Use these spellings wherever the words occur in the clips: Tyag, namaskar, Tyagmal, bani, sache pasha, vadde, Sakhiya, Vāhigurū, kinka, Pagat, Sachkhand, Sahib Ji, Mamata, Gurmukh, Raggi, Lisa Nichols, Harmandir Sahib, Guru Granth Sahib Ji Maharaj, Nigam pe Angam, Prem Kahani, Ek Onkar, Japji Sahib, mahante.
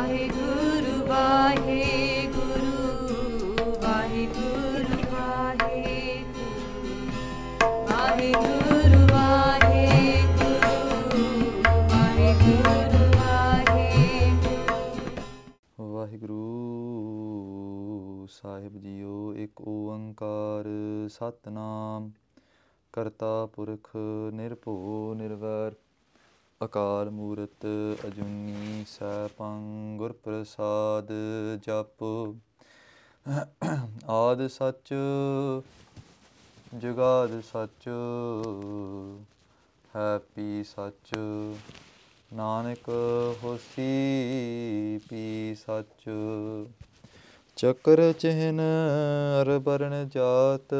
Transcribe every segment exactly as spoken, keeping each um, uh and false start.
Vāhigurū, Vāhigurū, Vāhigurū, Vāhigurū, Vāhigurū, Vāhigurū, Vāhigurū, Vāhigurū. Vāhigurū Sahib Jiyo, Ek Onkar, Satnaam, Karta Purkh, Nirpo, Nirvar, ਅਕਾਲ ਮੂਰਤ ਅਜੂਨੀ ਸੈਭੰ ਗੁਰ ਪ੍ਰਸਾਦ ਜਪ ਆਦਿ ਸੱਚ ਜੁਗਾਦਿ ਸੱਚ ਹੈ ਪੀ ਸੱਚ ਨਾਨਕ ਹੋਸੀ ਪੀ ਸੱਚ ਚੱਕਰ ਚਿਹਨ ਅਰ ਬਰਨ ਜਾਤ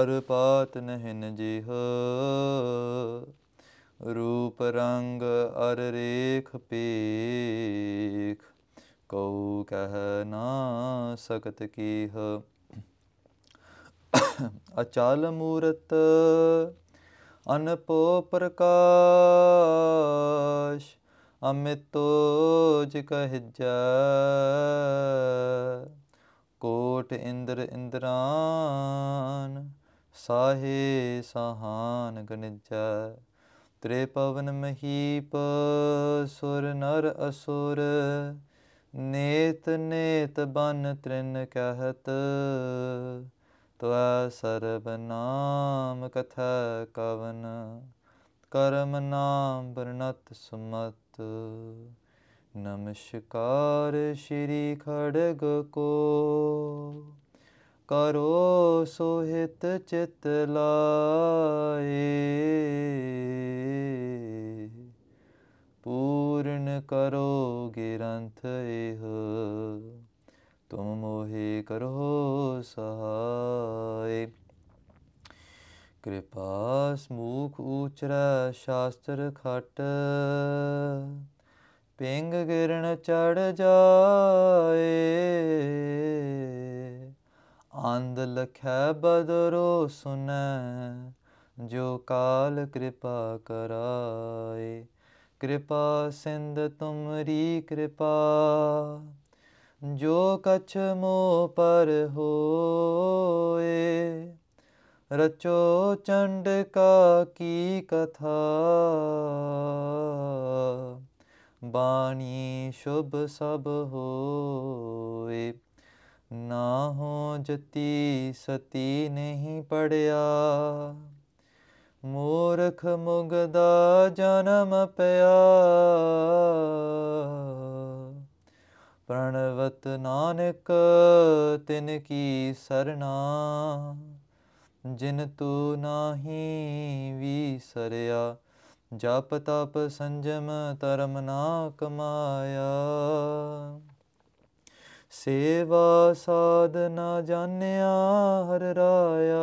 ਅਰ ਪਾਤ ਨਹਿਨ ਜਿਹ रूप रंग अर रेख पेख कऊ कह ना सकत कीह अचाल मूरत अनपो प्रकाश अमितो जिकहिजा कोट इंद्र इंद्रान साहे सहान गणिजा त्रिपवन महीप सुर नर असुर नेत नेत बन त्रिन कहत त्वै सर्वनाम कथै कवन कर्म नाम वर्णत सुमत नमस्कार श्री खड्ग को करो सोहित चित लाए पूर्ण करो ग्रंथ एह तुम मोहि करो सहाय कृपा समूख ऊचरा शास्त्र खट पिंग गिरन चढ़ जाए आंद लखै बदरो सुनै जो काल कृपा कराए कृपा सिंध तुमरी कृपा जो कछ मोह पर होए रचो चंड का की कथा बाणी शुभ सब होए ना हो जति सती नहीं पड़िया मूर्ख मुगदा जन्म पया प्रणवत नानक तिनकी सरना जिन तू नाही विसरिया जप तप संजम धर्म ना कमाया सेवा साधना जानिया हर राया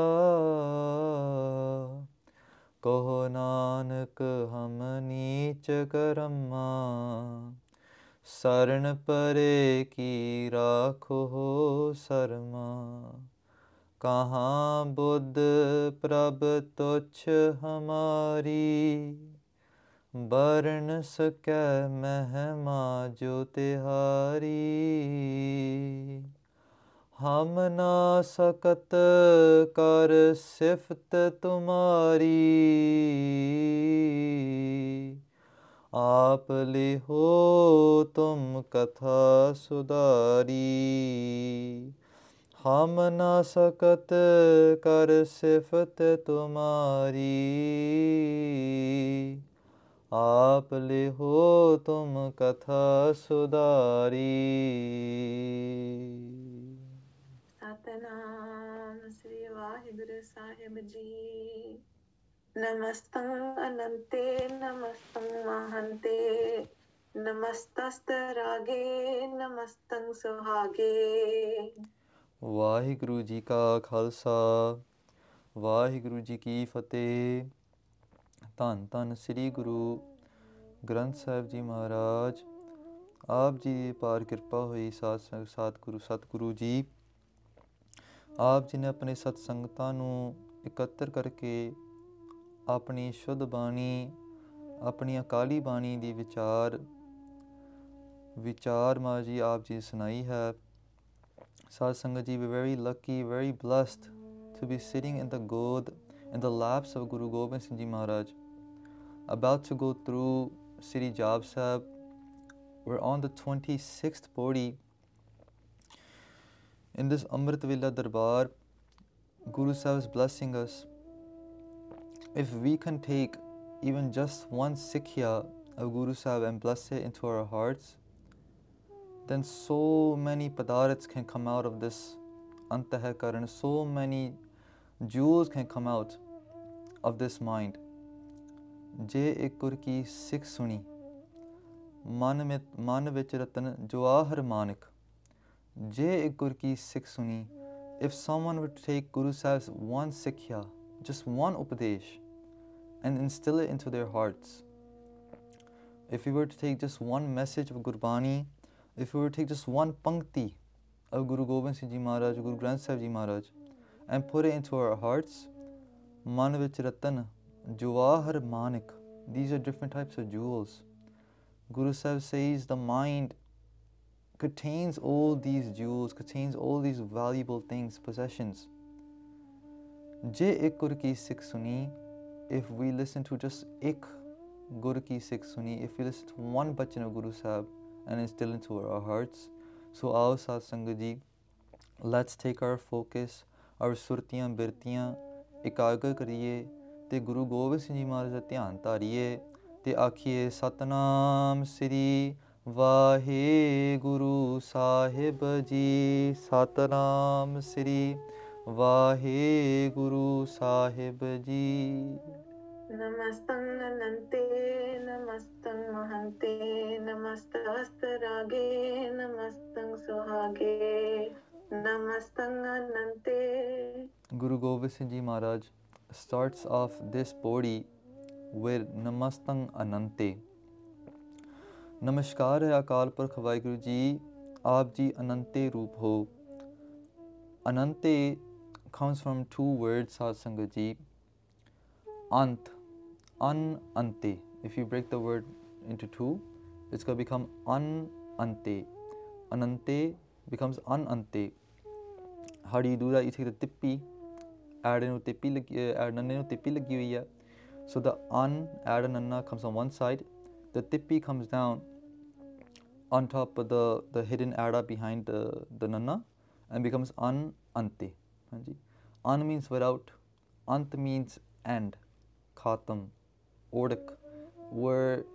कहो नानक हम नीच करम्मा शरण परे की राखो शर्मा कहाँ बुद्ध प्रभ तुच्छ हमारी बरन सकै महिमा जो तिहारी हम ना सकत कर सिफत तुम्हारी आप लिहो तुम कथा सुधारी हम ना सकत कर सिफत तुम्हारी आप लिहो तुम कथा सुधारी। सतनाम श्री वाहिगुरु साहिब जी। नमस्ताम अनंते नमस्ताम महंते नमस्तस्त रागे नमस्तंग सुहागे। वाहिगुरु जी का खालसा वाहिगुरु जी की फतेह। ਧੰਨ ਧੰਨ ਸ੍ਰੀ ਗੁਰੂ ਗ੍ਰੰਥ ਸਾਹਿਬ ਜੀ ਮਹਾਰਾਜ ਆਪ ਜੀ ਦੀ ਅਪਾਰ ਕਿਰਪਾ ਹੋਈ। ਸਾਧ ਸੰਗਤ ਸਤਿਗੁਰੂ ਸਤਿਗੁਰੂ ਜੀ ਆਪ ਜੀ ਨੇ ਆਪਣੇ ਸਤ ਸੰਗਤਾਂ ਨੂੰ ਇਕੱਤਰ ਕਰਕੇ ਆਪਣੀ ਸ਼ੁੱਧ ਬਾਣੀ ਆਪਣੀ ਅਕਾਲੀ ਬਾਣੀ ਦੀ ਵਿਚਾਰ Vichar Maharaj Ji, Aap Ji Sanai hai. Satsangha Ji, we're very lucky, very blessed to be sitting in the god, in the laps of Guru Gobind Singh Ji Maharaj. About to go through Siri Jab Sahib. We're on the twenty-sixth pauri. In this Amrit Vela Darbar, Guru Sahib is blessing us. If we can take even just one Sakhiya of Guru Sahib and bless it into our hearts, then so many padarats can come out of this antahkar, and so many jewels can come out of this mind. Je ek gur ki sikh suni, man mit man vich ratan jawahar manik. Je ek gur ki sikh suni. If someone were to take Guru Sahib's one sikhya, just one upadesh, and instill it into their hearts, if we were to take just one message of Gurbani, if we were to take just one Pankti of Guru Gobind Singh Ji Maharaj, Guru Granth Sahib Ji Maharaj, and put it into our hearts, man vich ratan, jawahar manik, these are different types of jewels. Guru Sahib says the mind contains all these jewels, contains all these valuable things, possessions. Je ek gur ki sikh suni, if we listen to just ek gur ki sikh suni, if we listen to one Bachchan of Guru Sahib and instill into our hearts. So aao Satsangha Ji, let's take our focus, our surtiyan birtiyan, ikagar kariye, te Guru Gobind Singh Ji Maharaj da dhyan dhariye, te aakhiye Satnaam Sri Vāhigurū Sahib Ji, Satnaam Sri Vāhigurū Sahib Ji. Namastaṁ Anante, Namastaṁ Mahante, Namastaṁ Raggi, Namastaṁ Sohage, Namastaṁ Anante. Guru Gobind Singh Ji Maharaj starts off this pauri with Namastaṁ Anante. Namaskar hai Akal Purkh Vahiguru Ji, Aap Ji Anante Roop Ho. Anante comes from two words, Satsangha Ji. Ant, an ante. If you break the word into two, it's going to become an ante. Anante becomes an ante. How do you do that? You take the tippi, add anu tippi lagi, add nannu tippi lagi hui hai. So the an, add nanna comes on one side. The tippi comes down on top of the, the hidden adda behind the, the nanna, and becomes an ante. An means without, ant means end, khatam, ordak, where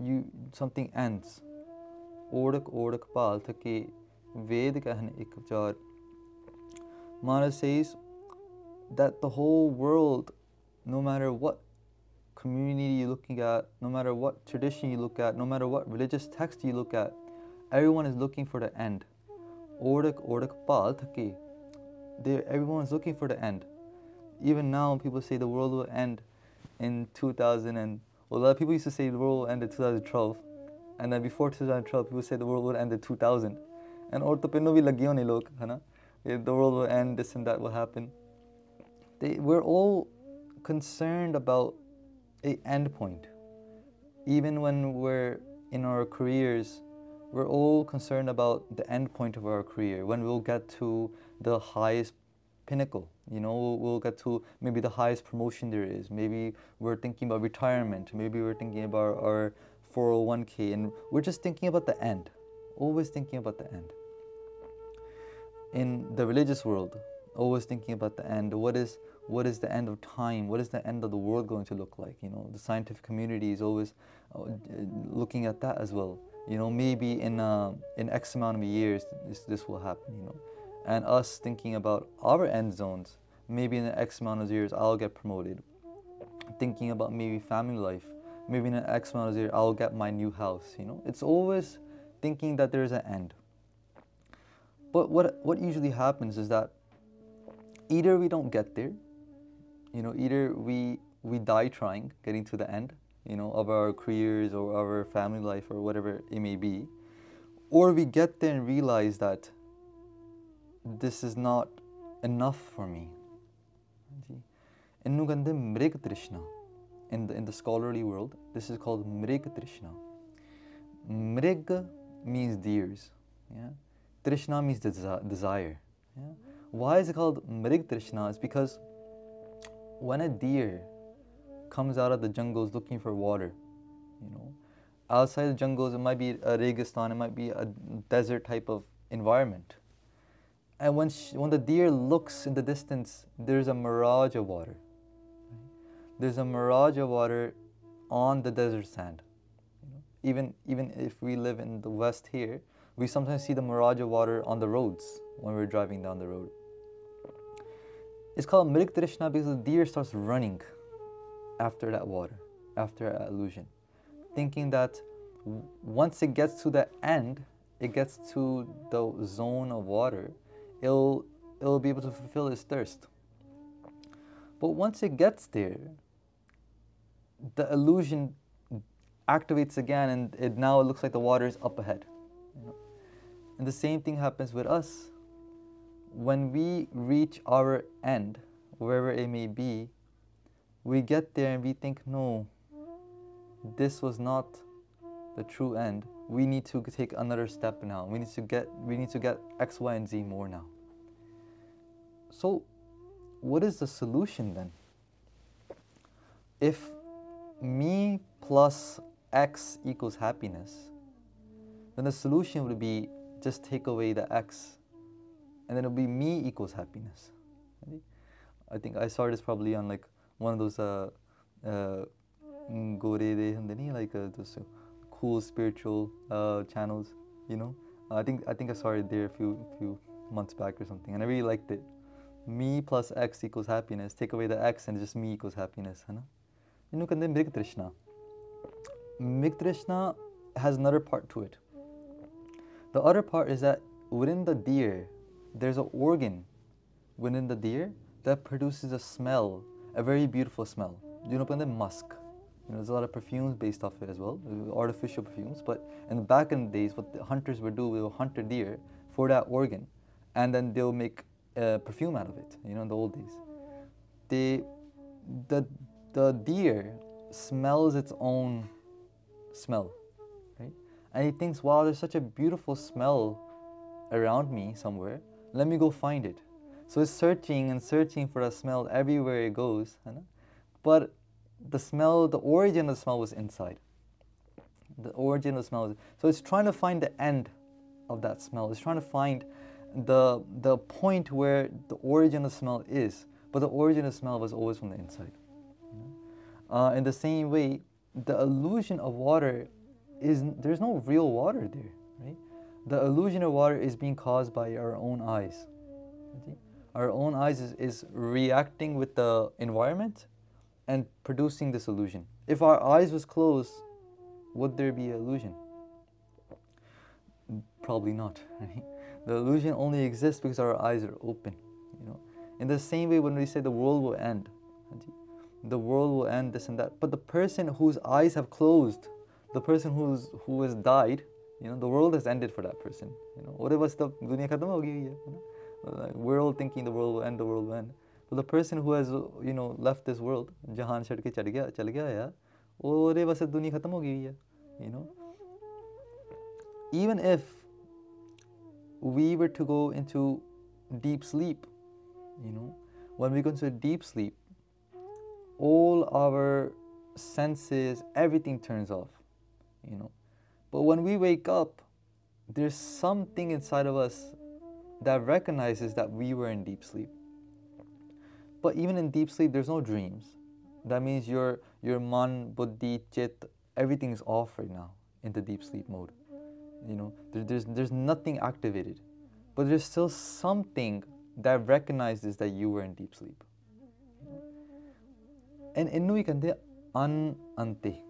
you something ends. Ordak ordak paal thake ved kahan ek vichar. Maharaj says that the whole world, no matter what community you're looking at, no matter what tradition you look at, no matter what religious text you look at, everyone is looking for the end. Ordak ordak paal thake, everyone is looking for the end. Even now, people say the world will end in two thousand, and well, a lot of people used to say the world will end in two thousand twelve, and then before two thousand twelve, people say the world will end in two thousand. And aur to pinno bhi lagi hone log, hai na? The world will end, this and that will happen. They, we're all concerned about an end point. Even when we're in our careers, we're all concerned about the end point of our career, when we'll get to the highest pinnacle. You know, we'll get to maybe the highest promotion there is. Maybe we're thinking about retirement. Maybe we're thinking about our four oh one k, and we're just thinking about the end. Always thinking about the end. In the religious world, always thinking about the end. What is what is the end of time? What is the end of the world going to look like? You know, the scientific community is always looking at that as well. You know, maybe in uh, in X amount of years, this this will happen. You know. And us thinking about our end zones, maybe in the X amount of years I'll get promoted. Thinking about maybe family life, maybe in the X amount of years I'll get my new house, you know. It's always thinking that there's an end. But what what usually happens is that either we don't get there, you know, either we we die trying, getting to the end, you know, of our careers or our family life or whatever it may be, or we get there and realize that this is not enough for me. In Mrig Trishna, in the in the scholarly world, this is called Mrig Trishna. Mrig means deers. Yeah? Trishna means desi desire. Yeah? Why is it called Mrig Trishna? It's because when a deer comes out of the jungles looking for water, you know, outside the jungles, it might be a Registan, it might be a desert type of environment. And when, she, when the deer looks in the distance, there's a mirage of water. There's a mirage of water on the desert sand. Even, even if we live in the West here, we sometimes see the mirage of water on the roads when we're driving down the road. It's called Mrig Trishna because the deer starts running after that water, after an illusion, thinking that once it gets to the end, it gets to the zone of water, it'll, it'll be able to fulfill its thirst. But once it gets there, the illusion activates again, and it now looks like the water is up ahead. And the same thing happens with us. When we reach our end, wherever it may be, we get there and we think, no, this was not the true end. We need to take another step now. We need to get, we need to get X, Y, and Z more now. So what is the solution then? If me plus X equals happiness, then the solution would be just take away the X, and then it'll be me equals happiness. I think I saw this probably on like one of those uh, uh, like uh, those cool spiritual uh, channels, you know. I think I think I saw it there a few few months back or something, and I really liked it. Me plus X equals happiness. Take away the X, and just me equals happiness, right? You know, then Mrig Trishna. Mrig Trishna has another part to it. The other part is that within the deer, there's an organ within the deer that produces a smell, a very beautiful smell. You know, the musk. You know, there's a lot of perfumes based off it as well, artificial perfumes. But in the back in the days, what the hunters would do, they would hunt a deer for that organ, and then they'll make uh, perfume out of it. You know, in the old days, they, the the deer smells its own smell, right? And he thinks, wow, there's such a beautiful smell around me somewhere. Let me go find it. So it's searching and searching for a smell everywhere it goes, you know? But the smell, the origin of the smell was inside. The origin of the smell was, so it's trying to find the end of that smell. It's trying to find the, the point where the origin of the smell is. But the origin of the smell was always from the inside. You know? Uh, in the same way, the illusion of water is, there's no real water there, right? The illusion of water is being caused by our own eyes. Okay? Our own eyes is, is reacting with the environment and producing this illusion. If our eyes was closed, would there be an illusion? Probably not. Right? The illusion only exists because our eyes are open. You know, in the same way, when we say the world will end, the world will end, this and that. But the person whose eyes have closed, the person who's who has died, you know, the world has ended for that person. You know, we're all thinking the world will end, the world will end. But the person who has, you know, left this world, jahan chhad ke chal gaya, chal gaya yaar, ore bas duniya khatam ho gayi hai, you know. Even if we were to go into deep sleep, you know, when we go into deep sleep, all our senses, everything turns off, you know. But when we wake up, there's something inside of us that recognizes that we were in deep sleep. But even in deep sleep, there's no dreams. That means your your man, buddhi, chit, everything is off right now in the deep sleep mode. You know, there, there's there's nothing activated, but there's still something that recognizes that you were in deep sleep. And innu hi kande an ante,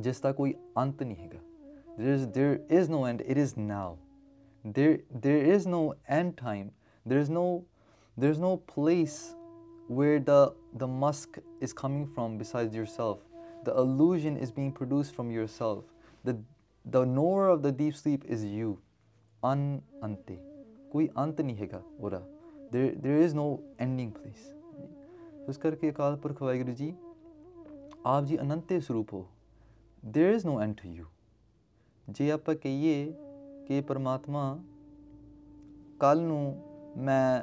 jista koi ant nahi hega. There's there is no end. It is now. There there is no end time. There's no There's no place where the, the musk is coming from besides yourself. The illusion is being produced from yourself. The the knower of the deep sleep is you. An ante. Koi ant nahi hega ora. There there is no ending place. So is karke akal purkh Vāhigurū ji, aap ji anante swarup ho. There is no end to you. ਜੇ ਆਪਾਂ ਕਹੀਏ ਕਿ ਪਰਮਾਤਮਾ ਕੱਲ੍ਹ ਨੂੰ ਮੈਂ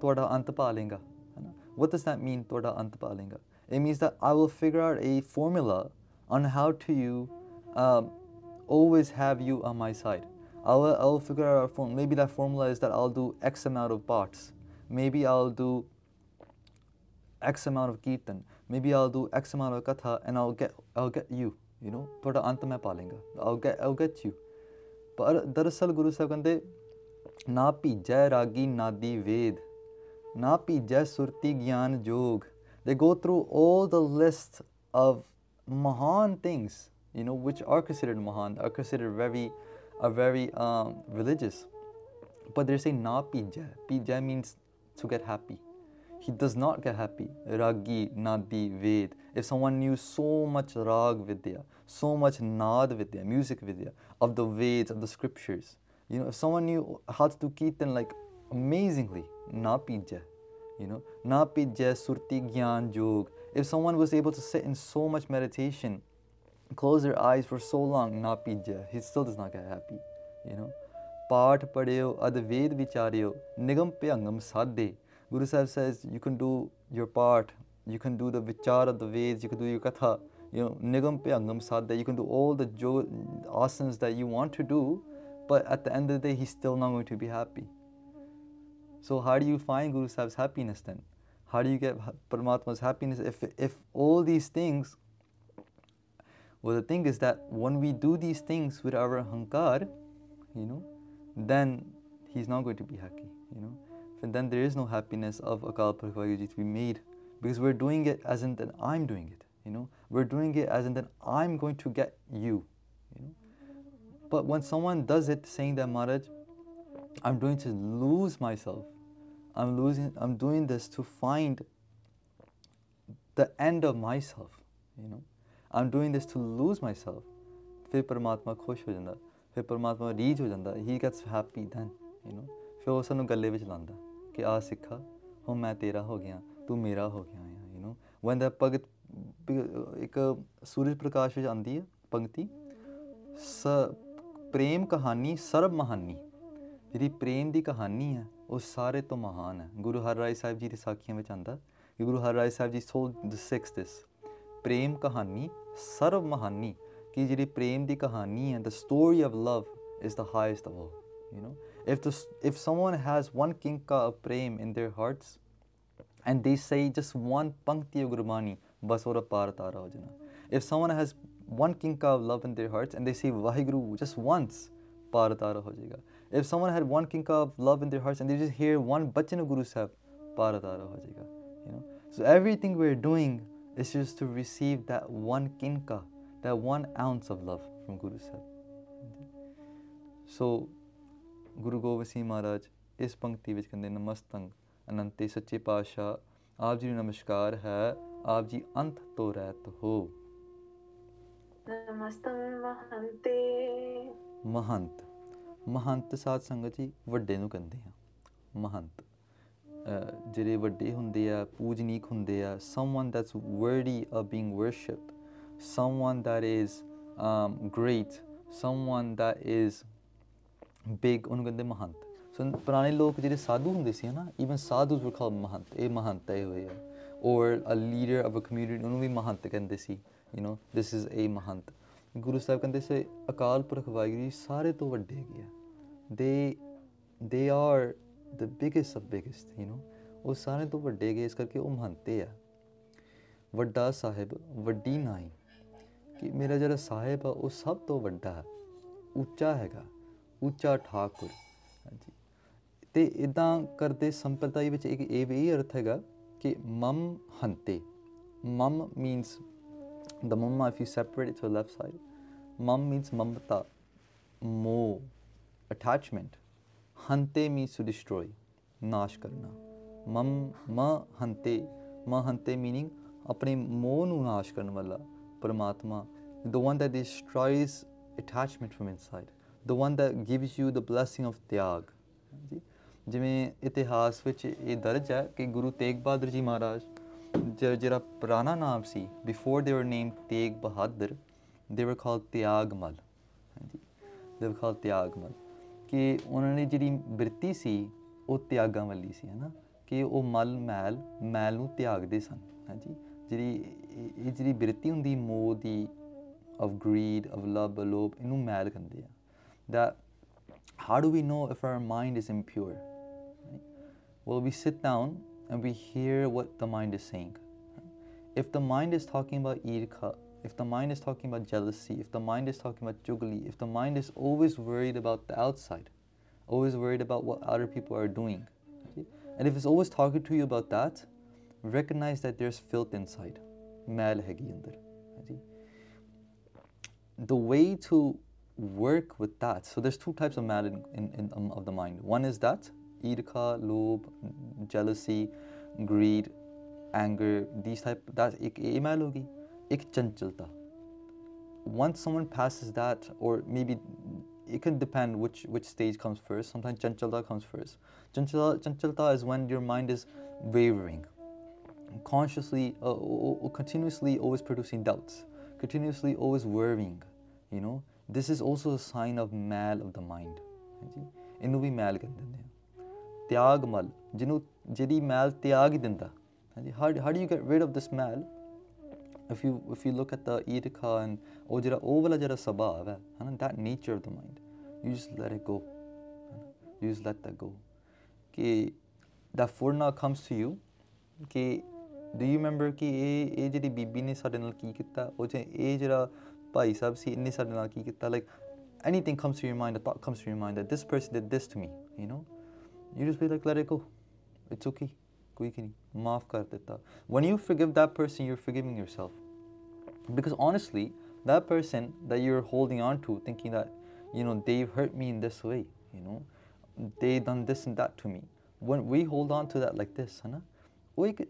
ਤੁਹਾਡਾ ਅੰਤ ਪਾ ਲੇਗਾ ਹੈ ਨਾ, what does that mean ਤੁਹਾਡਾ ਅੰਤ ਪਾ ਲੇਗਾ? It means that I will figure out a formula on how to you um, always have you on my side. I'll, I'll figure out a formula. Maybe that formula is that I'll do X amount of parts. Maybe I'll do X amount of kirtan. Maybe I'll do X amount of katha, and I'll get I'll get you. You know, thoda ant main palenga. I'll get I'll get you. But daraasal Guru Sahib kande na bhijai ragi nadi ved, na bhijai surti gyan jog. They go through all the list of mahant things, you know, which are considered mahant, are considered very, are very um, religious. But they're saying na pija. Pija means to get happy. He does not get happy. Raggi, nadi, ved. If someone knew so much rag vidya, so much nad vidya, music vidya, of the Veds, of the scriptures, you know, if someone knew how to do kirtan like amazingly, na pija. You know, na pijay surti gyan jog. If someone was able to sit in so much meditation, close their eyes for so long, na pijay, he still does not get happy. You know, paath padeo ad ved vichareo nigam pe angam sadhe. Guru Sahib says you can do your part, you can do the vichar of the Veds, you can do your katha. You know, nigam pe angam sadhe. You can do all the jo- asanas that you want to do, but at the end of the day, he's still not going to be happy. So how do you find Guru Sahib's happiness then? How do you get Paramatma's happiness if if all these things? Well, the thing is that when we do these things with our hankar, you know, then he's not going to be happy, you know. And then there is no happiness of Akal Purkh Vaheguru Ji to be made, because we're doing it as in that I'm doing it, you know. We're doing it as in that I'm going to get you, you know. But when someone does it saying that, Maharaj, I'm doing to lose myself. I'm losing. I'm doing this to find the end of myself. You know, I'm doing this to lose myself. Fir Paramatma khush ho janda. Fir Paramatma reach ho janda. He gets happy then. You know. Fir oh sanu galle vich landa. Ki aa sikha, hum main tera ho gaya, tu mera ho gaya. You know. When that pagat, ek suraj prakash vich aandi hai pankti. Sa prem kahani sarb mahani. ਜਿਹੜੀ ਪ੍ਰੇਮ ਦੀ ਕਹਾਣੀ ਹੈ ਉਹ ਸਾਰੇ ਤੋਂ ਮਹਾਨ ਹੈ। ਗੁਰੂ ਹਰ ਰਾਏ ਸਾਹਿਬ ਜੀ ਦੀ ਸਾਖੀਆਂ ਵਿੱਚ ਆਉਂਦਾ ਕਿ ਗੁਰੂ ਹਰ ਰਾਏ ਸਾਹਿਬ ਜੀ ਸੋਲ ਦ ਸਿਕਸ ਦਿਸ ਪ੍ਰੇਮ ਕਹਾਣੀ ਸਰਵ ਮਹਾਨੀ, ਕਿ ਜਿਹੜੀ ਪ੍ਰੇਮ ਦੀ ਕਹਾਣੀ ਹੈ, the story of love is the highest of all. You know, if the if someone has one ਕਿੰਕਾ ਆਫ ਪ੍ਰੇਮ in their hearts and they say just one ਪੰਕਤੀ ਆਫ ਗੁਰਬਾਣੀ, ਬਸ ਉਹਦਾ ਪਾਰ ਤਾਰਾ ਹੋ ਜਾਣਾ। ਇਫ ਸਮਵਨ ਹੈਜ਼ ਵਨ ਕਿੰਕਾ of love in their hearts and they say Waheguru just once, ਪਾਰ ਤਾਰਾ ਹੋ ਜਾਏਗਾ। If someone had one kinka of love in their hearts and they just hear one Bachchan of Guru Sahib, paratara ho jayega, you know. So everything we're doing is just to receive that one kinka, that one ounce of love from Guru Sahib. So Guru Gobind Singh Maharaj is pankti vich kande Namastaṁ Anante sache pasha, aap ji nu namaskar hai, aap ji ant to rait ho. Namastaṁ mahante. Mahant. ਮਹੰਤ ਸਾਧ ਸੰਗਤ ਜੀ ਵੱਡੇ ਨੂੰ ਕਹਿੰਦੇ ਆ ਮਹੰਤ, ਜਿਹੜੇ ਵੱਡੇ ਹੁੰਦੇ ਆ, ਪੂਜਨੀਕ ਹੁੰਦੇ ਆ। someone that's worthy of being worshipped, someone that is um, great, someone that is big, ਉਹਨੂੰ ਕਹਿੰਦੇ ਮਹੰਤ। ਸੋ ਪੁਰਾਣੇ ਲੋਕ ਜਿਹੜੇ ਸਾਧੂ ਹੁੰਦੇ ਸੀ ਨਾ, ਈਵਨ ਸਾਧੂ were called ਮਹੰਤ, ਇਹ ਮਹੰਤ ਆਏ ਹੋਏ ਆ। ਔਰ a leader of a community, ਉਹਨੂੰ ਵੀ ਮਹੰਤ ਕਹਿੰਦੇ ਸੀ। You know, this is a ਮਹੰਤ। ਗੁਰੂ ਸਾਹਿਬ ਕਹਿੰਦੇ ਸੀ ਅਕਾਲ ਪੁਰਖ ਵਾਹਿਗੁਰੂ ਜੀ ਸਾਰੇ ਤੋਂ ਵੱਡੇ ਹੈਗੇ ਆ। They they are the biggest of biggest, you know, ਉਹ ਸਾਰੇ ਤੋਂ ਵੱਡੇ ਹੈਗੇ, ਇਸ ਕਰਕੇ ਉਹ ਮਹੰਤੇ ਆ। ਵੱਡਾ ਸਾਹਿਬ ਵੱਡੀ ਨਾਈ, ਕਿ ਮੇਰਾ ਜਿਹੜਾ ਸਾਹਿਬ ਆ ਉਹ ਸਭ ਤੋਂ ਵੱਡਾ, ਉੱਚਾ ਹੈਗਾ, ਉੱਚਾ ਠਾਕੁਰ। ਹਾਂਜੀ, ਅਤੇ ਇੱਦਾਂ ਕਰਦੇ ਸੰਪਰਦਾਇ ਵਿੱਚ ਇੱਕ ਇਹ ਵੀ ਅਰਥ ਹੈਗਾ ਕਿ ਮਮ ਹੰਤੇ। ਮਮ means the mamma, if you separate it to the left side, mam means mamata, mo, attachment. Hante means to destroy, nash karna. Mam, ma hante, ma hante meaning apne mo nu nash karna wala, Paramatma, the one that destroys attachment from inside, the one that gives you the blessing of tyag. ਜਿਵੇਂ ਇਤਿਹਾਸ ਵਿੱਚ ਇਹ ਦਰਜ ਹੈ ਕਿ ਗੁਰੂ ਤੇਗ ਬਹਾਦਰ ਜੀ ਮਹਾਰਾਜ, ਜਿਹੜਾ ਪੁਰਾਣਾ ਨਾਮ ਸੀ, ਬਿਫੋਰ ਦੇ ਵਰ ਨੇਮ ਤੇਗ ਬਹਾਦਰ, ਦੇ ਵਰ ਕਾਲਡ ਤਿਆਗਮਲ। ਹਾਂਜੀ, they were called Tyagmal. कि उन्होंने जिहड़ी वृत्ति सी ਉਹ ਤਿਆਗਾਂ ਵਾਲੀ ਸੀ ਹੈ ਨਾ ਕਿ ਉਹ ਮਲ ਮੈਲ ਮੈਲ ਨੂੰ ਤਿਆਗਦੇ ਸਨ ਹਾਂਜੀ ਜਿਹੜੀ ਇਹ ਜਿਹੜੀ ਬਿਰਤੀ ਹੁੰਦੀ ਮੋਹ ਦੀ ਆਫ ਗਰੀਡ ਆਫ ਲਵ ਲੋਭ ਇਹਨੂੰ ਮੈਲ ਕਹਿੰਦੇ ਆ ਦਾ how do we know if our mind is impure well we sit down and we hear what the mind is saying if the mind is talking about ਈਰਖਾ if the mind is talking about jealousy if the mind is talking about ਚੁਗਲੀ if the mind is always worried about the outside always worried about what other people are doing. And if it's always talking to you about that, recognize that there's filth inside. Mail hagi andar. The way to work with that, so there's two types of mail in, in, in, um, of the mind. One is that, irkha, lobh, jealousy, greed, anger, these type, that's ek mail hogi, ek chanchalta. Once someone passes that, or maybe it can depend which which stage comes first. Sometimes chanchalta comes first. Chanchalta, chanchalta is when your mind is wavering, consciously, uh, or, or continuously always producing doubts, continuously always worrying, you know. This is also a sign of mal of the mind. Innu vi mal keh dende hain. Tyag mal, jinu jehdi mal tyag dinda. How how do you get rid of this mal? If you if you look at the irkha and oh jara oh wala jara sabab hai that nature of the mind, you just let it go. You just let that go. Ki that furna comes to you. Ki do you remember ki eh eh jehdi bibi ne sade nal ki kita? Oh je eh jara bhai sahab si inne sade nal ki kita? Like anything comes to your mind, a thought comes to your mind that this person did this to me, you know? You just be like, let it go. It's okay. When you forgive that person, you're forgiving yourself. Because honestly, that person that you're holding on to, thinking that, you know, they've hurt me in this way, you know, they done this and that to me. When we hold on to that like this, it's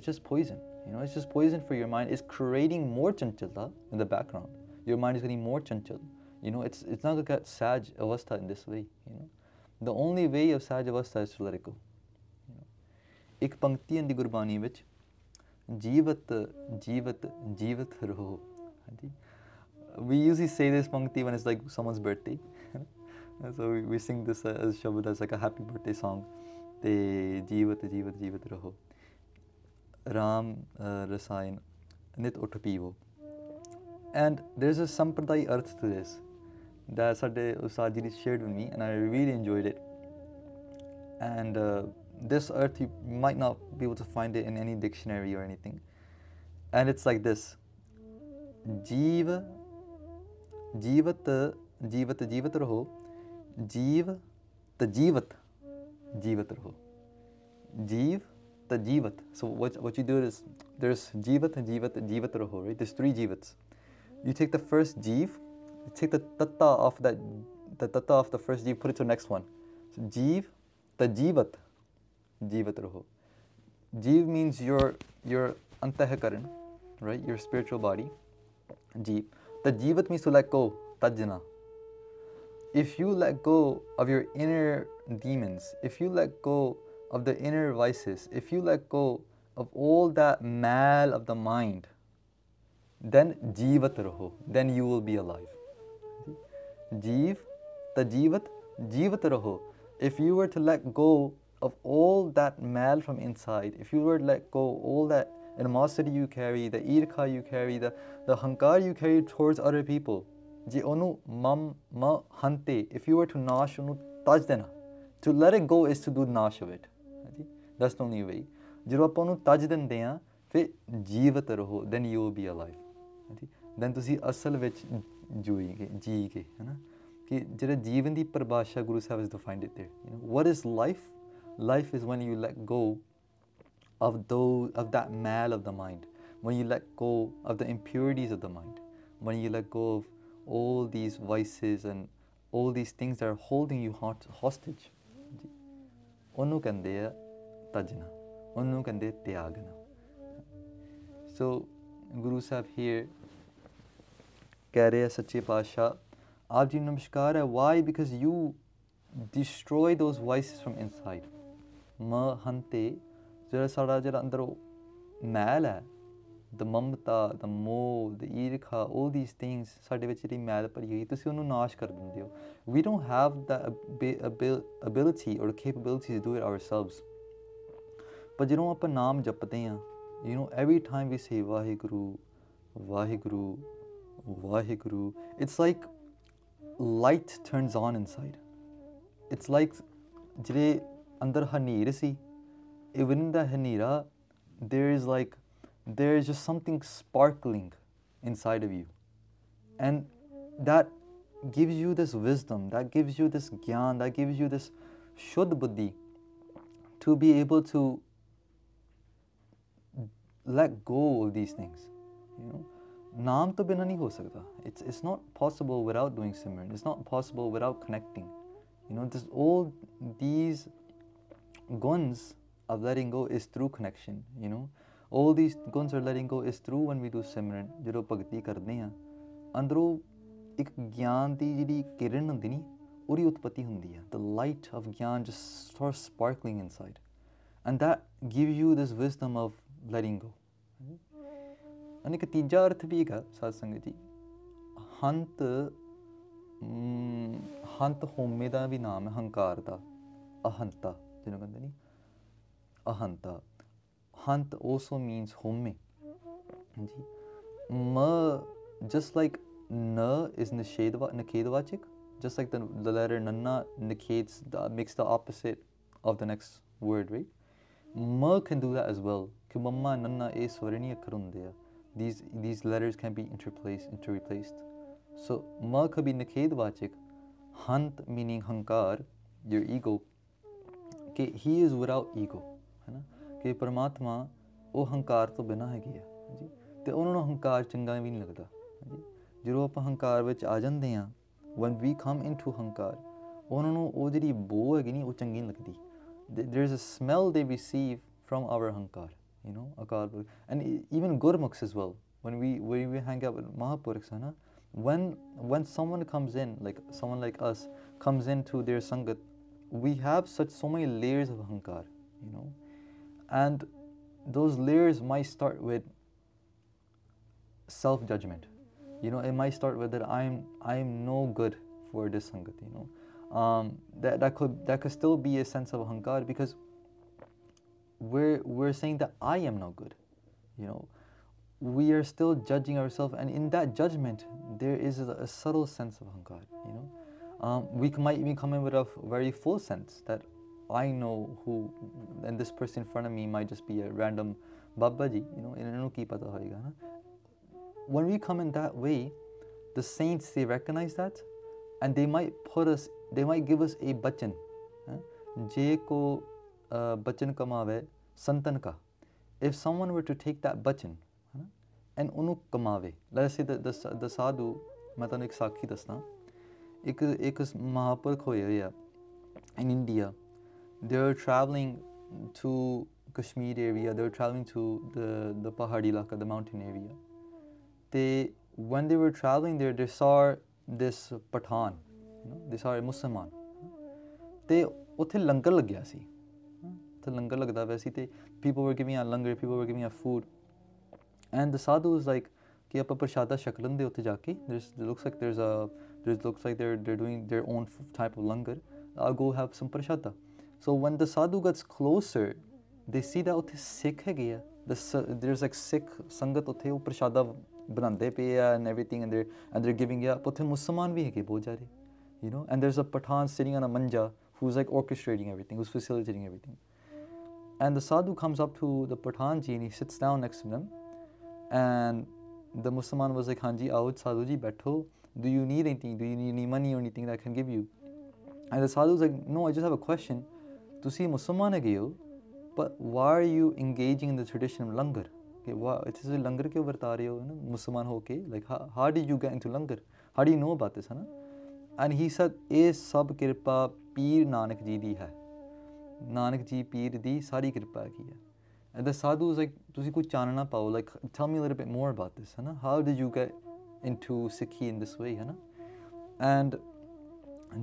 just poison. You know, it's just poison for your mind. It's creating more chanchilla in the background. Your mind is getting more chanchilla. You know, it's it's not going to get Saj Avastha in this way, you know. The only way of Saj Avastha is to let it go. ਇੱਕ ਪੰਕਤੀ ਦੀ ਗੁਰਬਾਣੀ ਵਿੱਚ ਜੀਵਤ ਜੀਵਤ ਜੀਵਤ ਰਹੋ ਹਾਂਜੀ ਵੀ usually say this ਪੰਕਤੀ one is like someone's birthday so we sing this ਸ਼ਬਦ as like a happy birthday song ਅਤੇ ਜੀਵਤ ਜੀਵਤ ਜੀਵਤ ਰਹੋ ਰਾਮ ਰਸਾਇਣ ਨਿਤ ਉੱਠ ਪੀਵੋ ਐਂਡ ਦੇਰ ਇਜ਼ ਅ ਸੰਪਰਦਾਇ ਅਰਥ ਟੂ ਦਿਸ ਦੈਟ ਸਾਡੇ ਉਸਤਾਦ ਜੀ ਨੇ shared with me and I really enjoyed it and this earth, you might not be able to find it in any dictionary or anything. And it's like this. Jeeva, jeevat, jeevat, jeevat raho. Jeeva, ta jeevat, jeevat raho. Jeev, ta jeevat. So what, what you do is, there's jeevat, jeevat, jeevat raho, right? There's three jeevats. You take the first jeev, you take the tatta off that, the tatta off the first jeev, put it to the next one. So jeev, ta jeevat. Jeevat raho. Jeev means your your antahkaran, right? Your spiritual body. Jeev. The jeevat means to let go. Tajna. If you let go of your inner demons, if you let go of the inner vices, if you let go of all that mal of the mind, then jeevat raho. Then you will be alive. Jeev, ta jeevat, jeevat raho. If you were to let go of all that mal from inside, if you were to let go all that animosity you carry, the irkha you carry, the, the hankar you carry towards other people, if you were to nash, to let it go is to do nash of it. That's the only way. Then you will be alive. Then to see asal vich ji ke. Jeevan di paribhasha, Guru Sahib has defined it there. You know, what is life? Life is when you let go of those, of that mal of the mind, when you let go of the impurities of the mind, when you let go of all these vices and all these things that are holding you hostage. Onu kande tajna, onu kande tyagna. So, Guru Sahib here, keh rahe hai sache pasha, aap ji namaskar hai. Why? Because you destroy those vices from inside. mahante jehda sada jehda andar mal hai the mamta, the moh, the irkha, all these things, we don't have the ability or capability to do it ourselves. But you know, you know, every time we say Vāhigurū, Vāhigurū, Vāhigurū, it's like light turns on inside. It's like jire andar haneer si, even the haneera, there is like there is just something sparkling inside of you, and that gives you this wisdom, that gives you this gyan, that gives you this shuddh buddhi to be able to let go of these things. You know, naam to bina nahi ho sakta. It's it's not possible without doing simran. It's not possible without connecting. You know, this all these guns of letting go is through connection. You know, all these guns of letting go is through when we do simran. Jero bhakti karde ha, andro ek gyan di jehdi kiran hundi ni, uri utpatti hundi hai. The light of gyan just starts sparkling inside, and that gives you this wisdom of letting go. And ek teeja arth bhi hai satsang ji, hant ਹੰਤ ਹੋਮੇ ਦਾ ਵੀ ਨਾਮ ਹੈ, ਹੰਕਾਰ ਦਾ, ਅਹੰਤਾ ਜਿਹਨੂੰ ਕਹਿੰਦੇ ਨਹੀਂ, ਅਹੰਤਾ। ਹੰਤ ਆਲਸੋ ਮੀਨਸ ਹੋਮੇ ਜੀ। ਮ ਜਸਟ ਲਾਈਕ ਨ ਇਜ਼ ਨਿਸ਼ੇਧ ਨਿਖੇਧਵਾਚਕ, ਜਸਟ ਲਾਈਕ ਦ ਲੈਟਰ ਨੰਨਾ ਨਿਖੇਧਸ the makes the opposite of the next word, right? ਮ can do that as well ਕਿ ਮੰਮਾ ਨੰਨਾ ਇਹ ਸਵਰਣੀ ਅੱਖਰ ਹੁੰਦੇ ਆ, these these letters can be interplaced interreplaced. So, ma kabhi nikhed hant meaning hankar, your ego, ke he is without ego, hai na? Ke Paramatma, oh hankar to bina hai gaya, ji? Te unhonu hankar changa bhi nahi lagda, ji? Jero apan hankar vich aa jande ha, when we come into hankar, unhonu oh jehdi boo hai ni, oh changi nahi lagdi. There is a smell they receive from our hankar, you know, akar, and even gurmukhs as well. When we when we hang out with Mahapurukhs, hai na? When when someone comes in, like someone like us, comes into their sangat, we have such so many layers of hankar, you know, and those layers might start with self-judgment, you know, it might start with that I'm I'm no good for this sangat, you know, um, that that could that could still be a sense of hankar, because we're we're saying that I am no good, you know. We are still judging ourselves, and in that judgment, there is a, a subtle sense of hankar. You know, um, we might even come in with a very full sense that I know who, and this person in front of me might just be a random babaji. You know, inhonu ki pata hoega na. When we come in that way, the saints, they recognize that, and they might put us, they might give us a bachchan. Je ko bachchan kamave santan ka. If someone were to take that bachchan and unu kamave, let us say that the the sadhu, main tanu ek sakhi dasna, ek ek mahapurkh hoye hoye in India, they were traveling to Kashmir area, they were traveling to the the pahadi ilaka, the mountain area. They, when they were traveling there, they saw this pathan, you know, they saw a Musliman, they utthe langar lagya si, utthe langar lagda vya si, te people were giving a langar, people were giving a food. And the sadhu was like, "Ki appa prashada shaklan de utte jaake." There's, it looks like there's a, there's looks like they're they're doing their own type of langar. I'll go have some prashada. So when the sadhu gets closer, they see that utte Sikh hai gaya. The, there's like Sikh sangat utte wo prashada banande peya and everything, and they're and they're giving ya. Utte Musliman bhi hai ke bahut jare, you know. And there's a pathan sitting on a manja who's like orchestrating everything, who's facilitating everything. And the sadhu comes up to the pathan ji and he sits down next to them. And the Musliman was like, "Hanji, aao sadhu ji, baitho. Do you need anything? Do you need any money or anything that I can give you?" And the sadhu was like, "No, I just have a question. Tusi Musliman hai ho, but why are you engaging in the tradition of langar? Okay, why? It is langar kyun varta rahe ho, na? Musliman ho ke, like how, how did you get into langar? How do you know about this, na?" And he said, "Eh sab kirpa Peer Nanak ji di hai. Nanak ji Peer di sari kirpa ki hai." And the sadhu was like, "Tusi kuch chanana pao, like tell me a little bit more about this, hai na? How did you get into Sikhi in this way, hai na?" And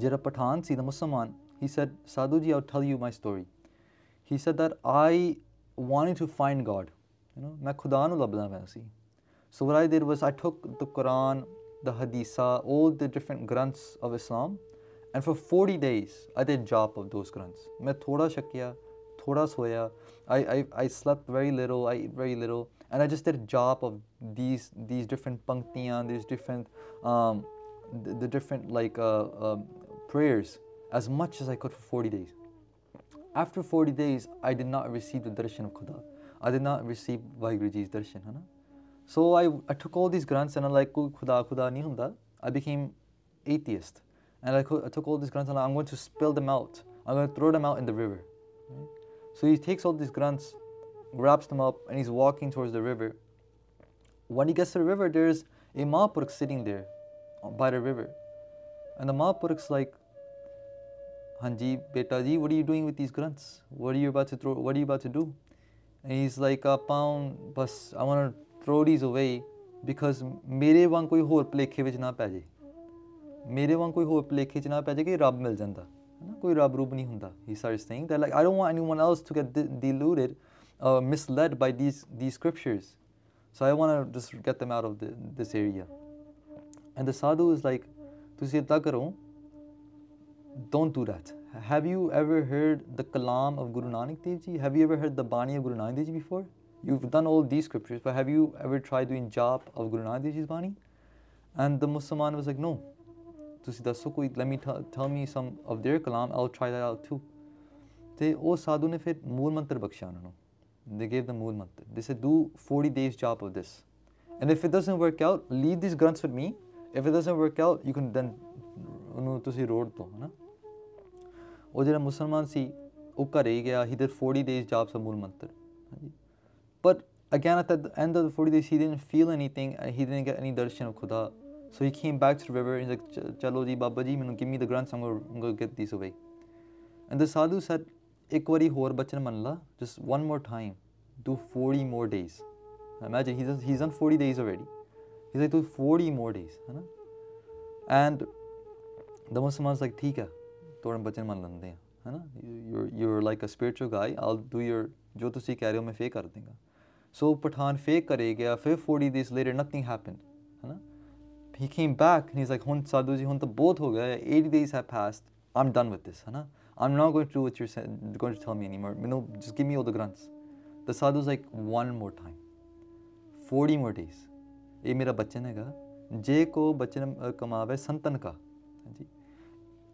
jehda pathan si, the Musliman, he said, "Sadhu ji, I'll tell you my story." He said that I wanted to find God. you know, main khuda nu labda pya si. So what I did was I took the Quran, the Haditha, all the different granths of Islam, and for forty days I did jap of those granths. Main thoda shakya, thoda soya. I, I I slept very little, I ate very little, and I just did jap of these these different panktiyan, these different um, the, the different like uh, uh, prayers as much as I could for forty days. After forty days, I did not receive the darshan of Khuda. I did not receive Vahigurū Ji's darshan, hai na? So I, I took all these grants and I'm like, Khuda, Khuda, nahi hunda. I became atheist. And I, I took all these grants and I'm going to spill them out. I'm going to throw them out in the river. Right? So he takes all these grants, wraps them up, and he's walking towards the river. When he gets to the river, there's a Mahapurukh sitting there by the river. And the Mahapurukh's like, Hanji, beta ji, what are you doing with these grunts? What are you about to throw? What are you about to do? And he's like, a pound, bas, I want to throw these away because mere wang koi hor plekhe vich na paje. Mere wang koi hor plekhe vich na paje ki rab mil janda. Koi rab rub nahi hunda. He starts saying that, like, I don't want anyone else to get de- deluded or misled by these these scriptures. So I want to just get them out of the, this area. And the sadhu is like, tusi ta karo. Don't do that. Have you ever heard the kalam of Guru Nanak Dev Ji? Have you ever heard the bani of Guru Nanak Dev Ji before? You've done all these scriptures, but have you ever tried doing jap of Guru Nanak Dev Ji's bani? And the Musliman was like, no. Tusi dasso koi, let me t- tell me some of their kalam, I'll try that out too. They, oh sadhu ne fir mool mantra baksha unhone. They gave them mool mantra. They said, do forty days jap of this. And if it doesn't work out, leave these grunts with me. If it doesn't work out, you can then tusi road to, hai na? ਉਹ ਜਿਹੜਾ ਮੁਸਲਮਾਨ ਸੀ ਉਹ ਘਰੇ ਹੀ ਗਿਆ ਹੀ ਦਰ forty days ਜਾਪ ਸਮੂਲ ਮੰਤਰ ਹਾਂਜੀ but again at the end of the forty days he didn't feel anything he didn't get any ਦਰਸ਼ਨ ਆਫ ਖੁਦਾ so he came back to river is like ਚਲੋ ਜੀ ਬਾਬਾ ਜੀ ਮੈਨੂੰ ਗਿਵ ਮੀ ਦ ਗ੍ਰੰਥ I'm going to get this away and the sadhu said ਇੱਕ ਵਾਰੀ ਹੋਰ ਬਚਨ ਮੰਨ ਲਾ just one more time do forty more days imagine he he is on forty days already he like do forty more days ਹੈ ਨਾ and the ਮੁਸਲਮਾਨਸ like ਠੀਕ ਹੈ ਤੋੜਨ ਬਚਨ ਮੰਨ ਲੈਂਦੇ ਆ ਹੈ ਨਾ you your like a spiritual guy all do your ਜੋ ਤੁਸੀਂ ਕਹਿ ਰਹੇ ਹੋ ਮੈਂ ਫੇਕ ਕਰ ਦੇਗਾ ਸੋ ਪਠਾਨ ਫੇਕ ਕਰੇ ਗਿਆ ਫਿਰ forty days later nothing happened ਹੈ ਨਾ he came back and he's like ਹੁਣ ਸਾਧੂ ਜੀ ਹੁਣ ਤਾਂ ਬਹੁਤ ਹੋ ਗਿਆ eighty days have passed I'm done with this ਹੈ ਨਾ I'm not going to do what you're going to tell me anymore no just give me all the grunts the sadhu's like one more time forty more days ਇਹ ਮੇਰਾ ਬਚਨ ਹੈਗਾ ਜੇ ਕੋ ਬਚਨ ਕਮਾਵੇ ਸੰਤਨ ਕਾ ਹਾਂਜੀ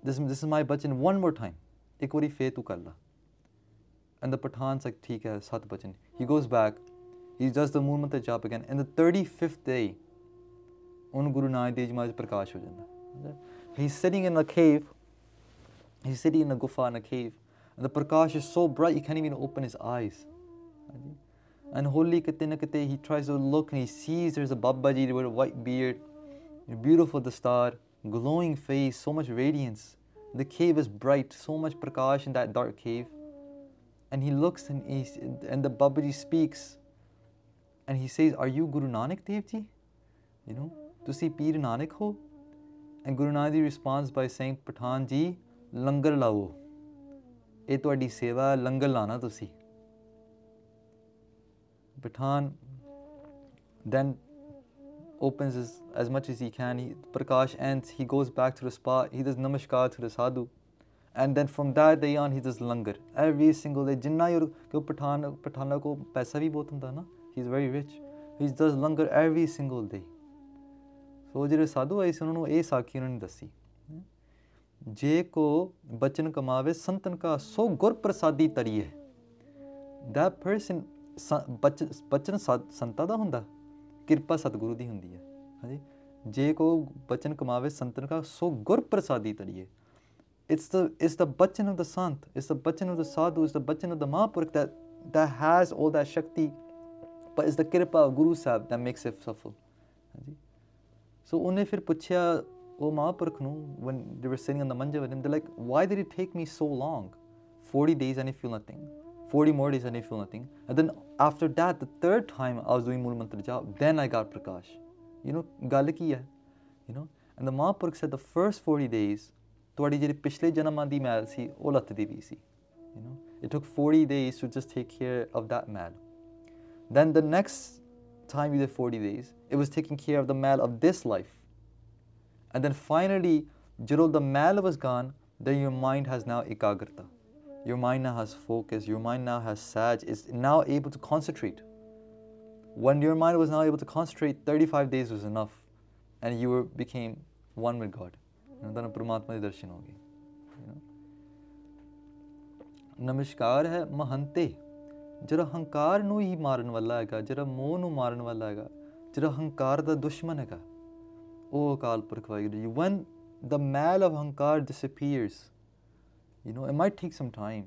This, this is my bachan one more time. Ek wari fe tu kar la. And the pathan's like, theek hai, sat bachan. He goes back. He does the mool mantra jap again. And the thirty-fifth day, un Guru Nanak Dev Ji Maharaj prakash ho janda. He's sitting in a cave. He's sitting in a gufa in a cave. And the prakash is so bright, he can't even open his eyes. And holy kate na kate, he tries to look and he sees there's a Babaji with a white beard. Beautiful, the star. Glowing face, so much radiance. The cave is bright, so much prakash in that dark cave. And he looks and he, and the Babaji speaks. And he says, are you Guru Nanak Dev Ji? You know, tusi Peer Nanak ho? And Guru Nanak Ji responds by saying, Pathan Ji, langar lao. Eh tuadi seva, langar lana tusi. Pathan then opens his, as much as he can, he, prakash ends, he goes back to the spot, he does namaskar to the sadhu. And then from that day on, he does langar. Every single day, jinna yor, kyo pathan, pathana ko paisa bhi bahut hunda na, he's very rich. He does langar every single day. So jere sadhu hai, so unhonu eh sakhi unhonu dassi. Je ko bachan kamave santan ka so gur prasadi tariye. That person, bachan santa da hunda. ਕਿਰਪਾ ਸਤਿਗੁਰੂ ਦੀ ਹੁੰਦੀ ਹੈ ਹਾਂਜੀ ਜੇ ਕੋ ਬਚਨ ਕਮਾਵੇ ਸੰਤਨ ਕਾ ਸੋ ਗੁਰ ਪ੍ਰਸਾਦੀ ਤਰੀਏ ਇਟਸ ਦ ਇਟਸ ਦ ਬਚਨ of the Sant it's the ਬਚਨ ਆਫ ਦ ਸਾਧੂ ਇਟਸ ਦ ਬਚਨ ਆਫ ਦ ਮਹਾਂਪੁਰਖ that that has all that ਸ਼ਕਤੀ ਬਟ ਇਟਸ ਦ ਕਿਰਪਾ of Guru Sahib that makes it ਸਫਲ ਹਾਂਜੀ ਸੋ ਉਹਨੇ ਫਿਰ ਪੁੱਛਿਆ ਉਹ ਮਹਾਂਪੁਰਖ ਨੂੰ one they were sitting on the ਮੰਜਰ with him they like why did it take me so long forty days and I feel nothing forty more days and I feel nothing. And then after that, the third time I was doing Mool Mantra Jap, then I got Prakash. You know, gal ki hai. You know, and the Mahapurukh said the first forty days, tuhadi jehdi pichle janam di mail si, oh lat di vi si. You know, it took forty days to just take care of that mail. Then the next time you did forty days, it was taking care of the mal of this life. And then finally, ਜਦੋਂ the mal was gone, then your mind has now ikagrata. Your mind now has focus, your mind now has saj, it's now able to concentrate. When your mind was now able to concentrate, thirty-five days was enough. And you were, became one with God. And then Paramatma di darshan ho gaye. Namaskar hai mahante. Jara hankar nu hi maran wala hai ga, jara moh nu maran wala hai ga, jara hankar da dushman hai ga. Oh, Akal Purkh Vaheguru Ji, when the mal of hankar disappears, you know, it might take some time,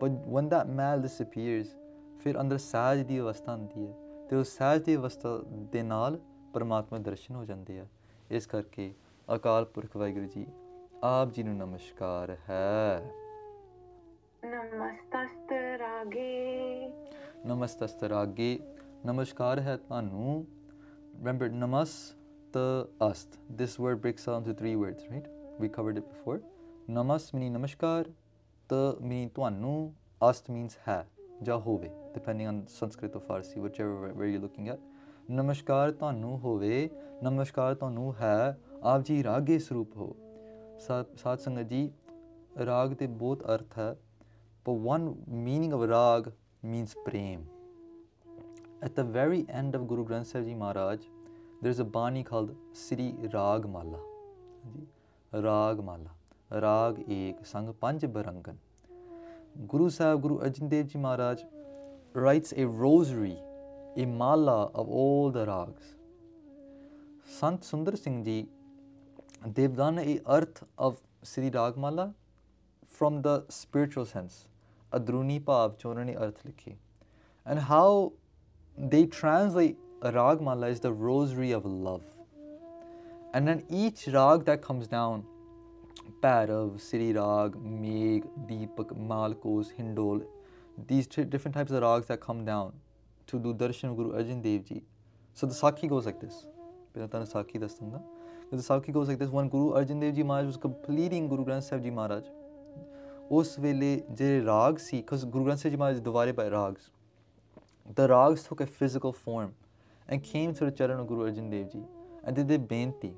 but when that mal disappears, fir andar saj di avastha aandi hai, te oh saj di avastha de naal Paramatma darshan ho jande hai. Is karke Akal Purkh Vaheguru Ji, aap ji nu namaskar hai. Namastastarage. Namastastarage. Namaskar hai tanu. Remember, namas the ast. This word breaks down into three words, right? We covered it before. Namas meaning namaskar, ta meaning tuanu, ast means ha, jahove, depending on Sanskrit or Farsi, whichever where you're looking at. Namaskar tuanu hove, namaskar tuanu ha, aap ji rage swarup ho. Satsangha ji, rag de both arth hai, but one meaning of rag means prem. At the very end of Guru Granth Sahib Ji Maharaj, there's a bani called Sri Rag Mala. Rag Mala. Rag Ek Sang Panj Barangan. Guru Sahib, Guru Arjan Dev Ji Maharaj writes a rosary, a mala of all the rags. Sant Sundar Singh Ji devdana a earth of Sri Rag Mala from the spiritual sense. Adruni Pav Chorani Arth Likhi. And how they translate a rag mala is the rosary of love. And then each rag that comes down, Parav, Siri Rag, Meg, Deepak, Malkos, Hindol, these t- different types of rags that come down to do darshan Guru Arjan Dev Ji. So the Sakhi goes like this. The Sakhi goes like this. When Guru Arjan Dev Ji Maharaj was completing Guru Granth Sahib Ji Maharaj, Os Vele Je Rag Si, because Guru Granth Sahib Ji Maharaj is divided by rags, the rags took a physical form and came to the charan of Guru Arjan Dev Ji, and they did benti.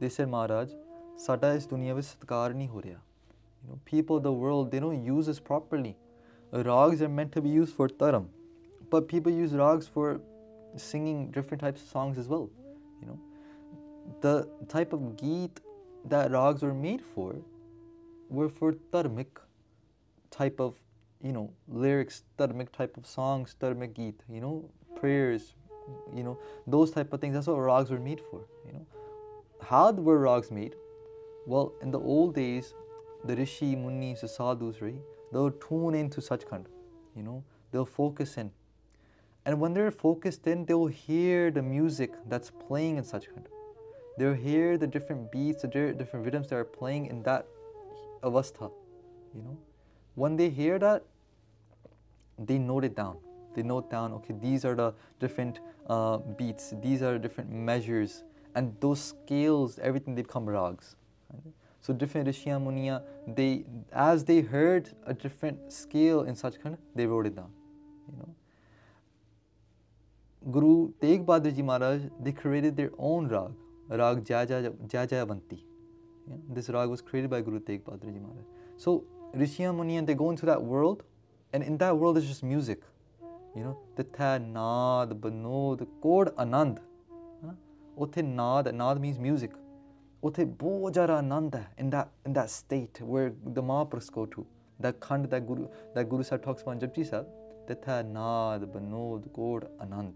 They said, Maharaj, sada is duniya vich satkar nahi ho reha. You know, people of the world, they don't use this properly. Rags are meant to be used for taram, but people use rags for singing different types of songs as well. You know, the type of geet that rags were made for were for tarmic type of, you know, lyrics, tarmic type of songs, tarmic geet, you know, prayers, you know, those type of things. That's what rags were made for, you know. How were rags made? Well, in the old days, the rishi, munnis, the sadhus, right, they'll tune into Sachkhand, you know, they'll focus in. And when they're focused in, they'll hear the music that's playing in Sachkhand. They'll hear the different beats, the different rhythms that are playing in that avastha, you know. When they hear that, they note it down. They note down, okay, these are the different uh, beats, these are different measures, and those scales, everything, they become rags. Right? So different Rishiya Muniya, they, as they heard a different scale in Sachkhand, they wrote it down. You know, Guru Tegh Bahadur Ji Maharaj, they created their own rag, rag Jajayavanti. Yeah? This rag was created by Guru Tegh Bahadur Ji Maharaj. So Rishiya Muniya, they go into that world, and in that world is just music. You know, Titha, Naad, Banod, Kod, Anand. Othe Naad, Naad means music. Othe Bojara Ananda, in that in that state where the Mahapurushas go to. That khand that Guru that Guru Sahib talks about in Japji Sahib. Titha, Naad, Banod, Kod, Anand.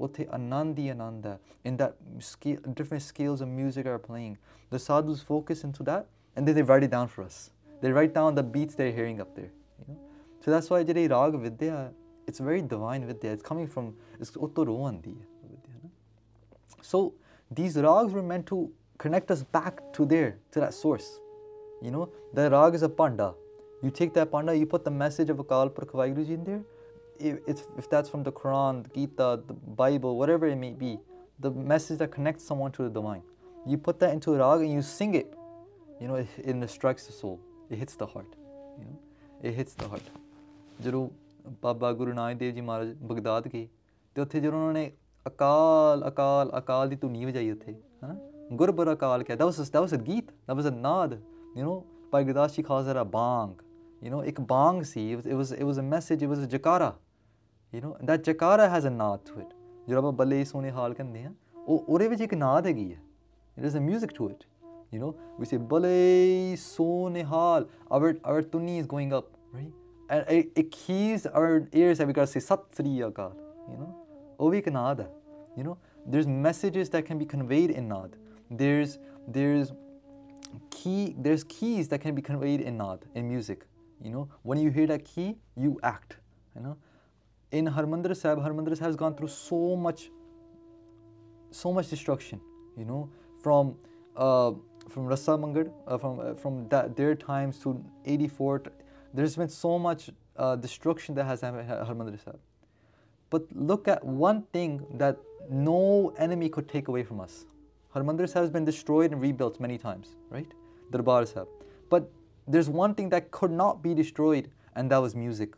Othe Anandi Ananda, in that scale, different scales of music are playing. The sadhus focus into that, and then they write it down for us. They write down the beats they're hearing up there. You know? So that's why today rag vidya, it's very divine vidya. It's coming from, it's Uttoroandi vidya. So these rags were meant to connect us back to there, to that source. You know, the rag is a panda. You take that panda, you put the message of Akal Purkh Vaheguru Ji in there. If, it's, if that's from the Quran, the Gita, the Bible, whatever it may be, the message that connects someone to the divine. You put that into a rag and you sing it. You know, it, it strikes the soul. It hits the heart. You know, it hits the heart. Jaro Baba Guru Nanak Dev Ji Maharaj Baghdad gaye, तो उत्थे जो उन्होंने अकाल अकाल अकाल की धुनी बजाई उत्थे, है ना, गुरबर अकाल क्या, that was, that was a गीत, that was a नाद, you know, by Gurdas Ji calls it a bang, you know, एक bang C, it was, it was, it was a message, it was a jakara, you know, that jakara has a नाद to it, जो आप बल्ले सोने हाल कहते हैं, ओरे विच एक नाद हैगी है, it is a music to it, you know, we say बल्ले सोने हाल, our, our tuni is going up, right? And it, it keys our ears that we gotta say Sat Sri Akal, you know. Ovi ek naad hai, you know. There's messages that can be conveyed in naad. There's there's key there's keys that can be conveyed in naad in music, you know. When you hear that key, you act, you know. In Harmandir Sahib, Harmandir Sahib has gone through so much, so much destruction, you know, from uh, from Rasa Mangad, uh, from uh, from that, their times to eighty-four. To, there's been so much uh, destruction that has happened at Harmandir Sahib. But look at one thing that no enemy could take away from us. Harmandir Sahib has been destroyed and rebuilt many times, right? Darbar Sahib. But there's one thing that could not be destroyed, and that was music.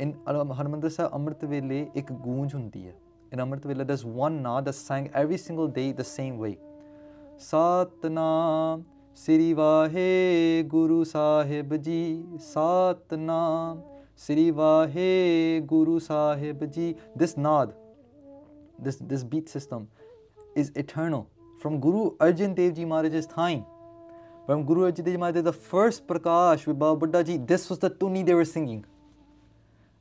In Harmandir Sahib, Amrit Vela, ek goonj hundi hai. In Amrit Vela, there's one naad that's sang every single day the same way. Satnaam. Sri Vāhigurū Sahib Ji, Satnaam, Sri Vāhigurū Sahib Ji. This naad, this this beat system is eternal. From Guru Arjan Dev Ji Maharaj's time, from Guru Arjan Dev Ji Maharaj, the first Prakash with Baba Buddha Ji, this was the tuni they were singing.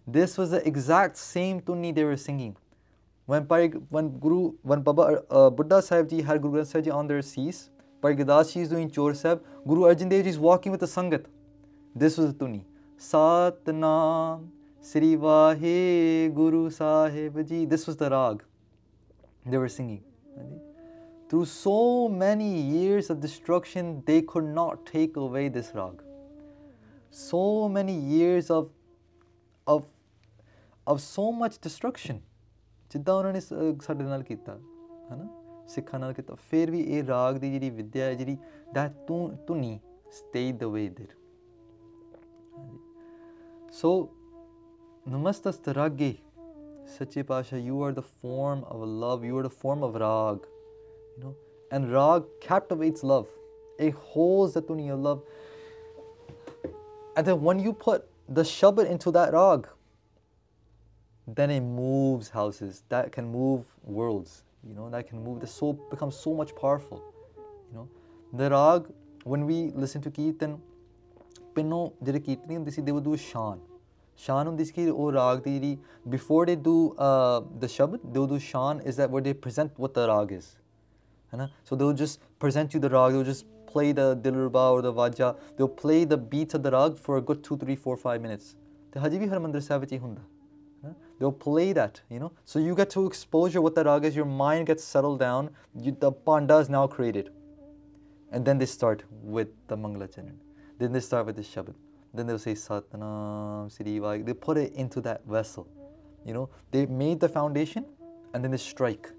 This was the exact same tuni they were singing. When when Guru, when Baba uh, Buddha Sahib Ji had Guru Granth Sahib Ji on their seas, Pargadas Ji is doing Chor Sahib, Guru Arjan Dev Ji is walking with the Sangat. This was the tuni. Satnam, Sri Vāhigurū Sahib Ji. This was the rag they were singing. Through so many years of destruction, they could not take away this rag. So many years of of of so much destruction. Jidda unhone sade naal kita, hai na? ਸਿੱਖਾਂ ਨਾਲ ਕੀਤਾ ਫਿਰ ਵੀ ਇਹ ਰਾਗ ਦੀ ਜਿਹੜੀ ਵਿੱਦਿਆ ਹੈ ਜਿਹੜੀ that ਤੂੰ ਧੁਨੀ stayed the way there. So namastast raggi sache pasha, you are the form of love, you are the form of rag, you know, and rag captivates love, it holds the tuni of love, and then when you put the shabad into that rag, then it moves houses, that can move worlds. You know, that can move, the soul becomes so much powerful. You know, the rag, when we listen to Kirtan, Pinno, they would do Shan. Shan on this ki, oh rag, they, before they do uh, the Shabad, they would do Shan, is that where they present what the rag is. So they will just present you the rag, they will just play the Dilruba or the Vajja, they will play the beats of the rag for a good two, three, four, five minutes. They They'll play that, you know. So you get to exposure what the rag is, your mind gets settled down, you, the panda is now created. And then they start with the Mangala Charan. Then they start with the Shabad. Then they'll say Satnam, Sri Vāhigurū. They put it into that vessel. You know, they made the foundation and then they strike.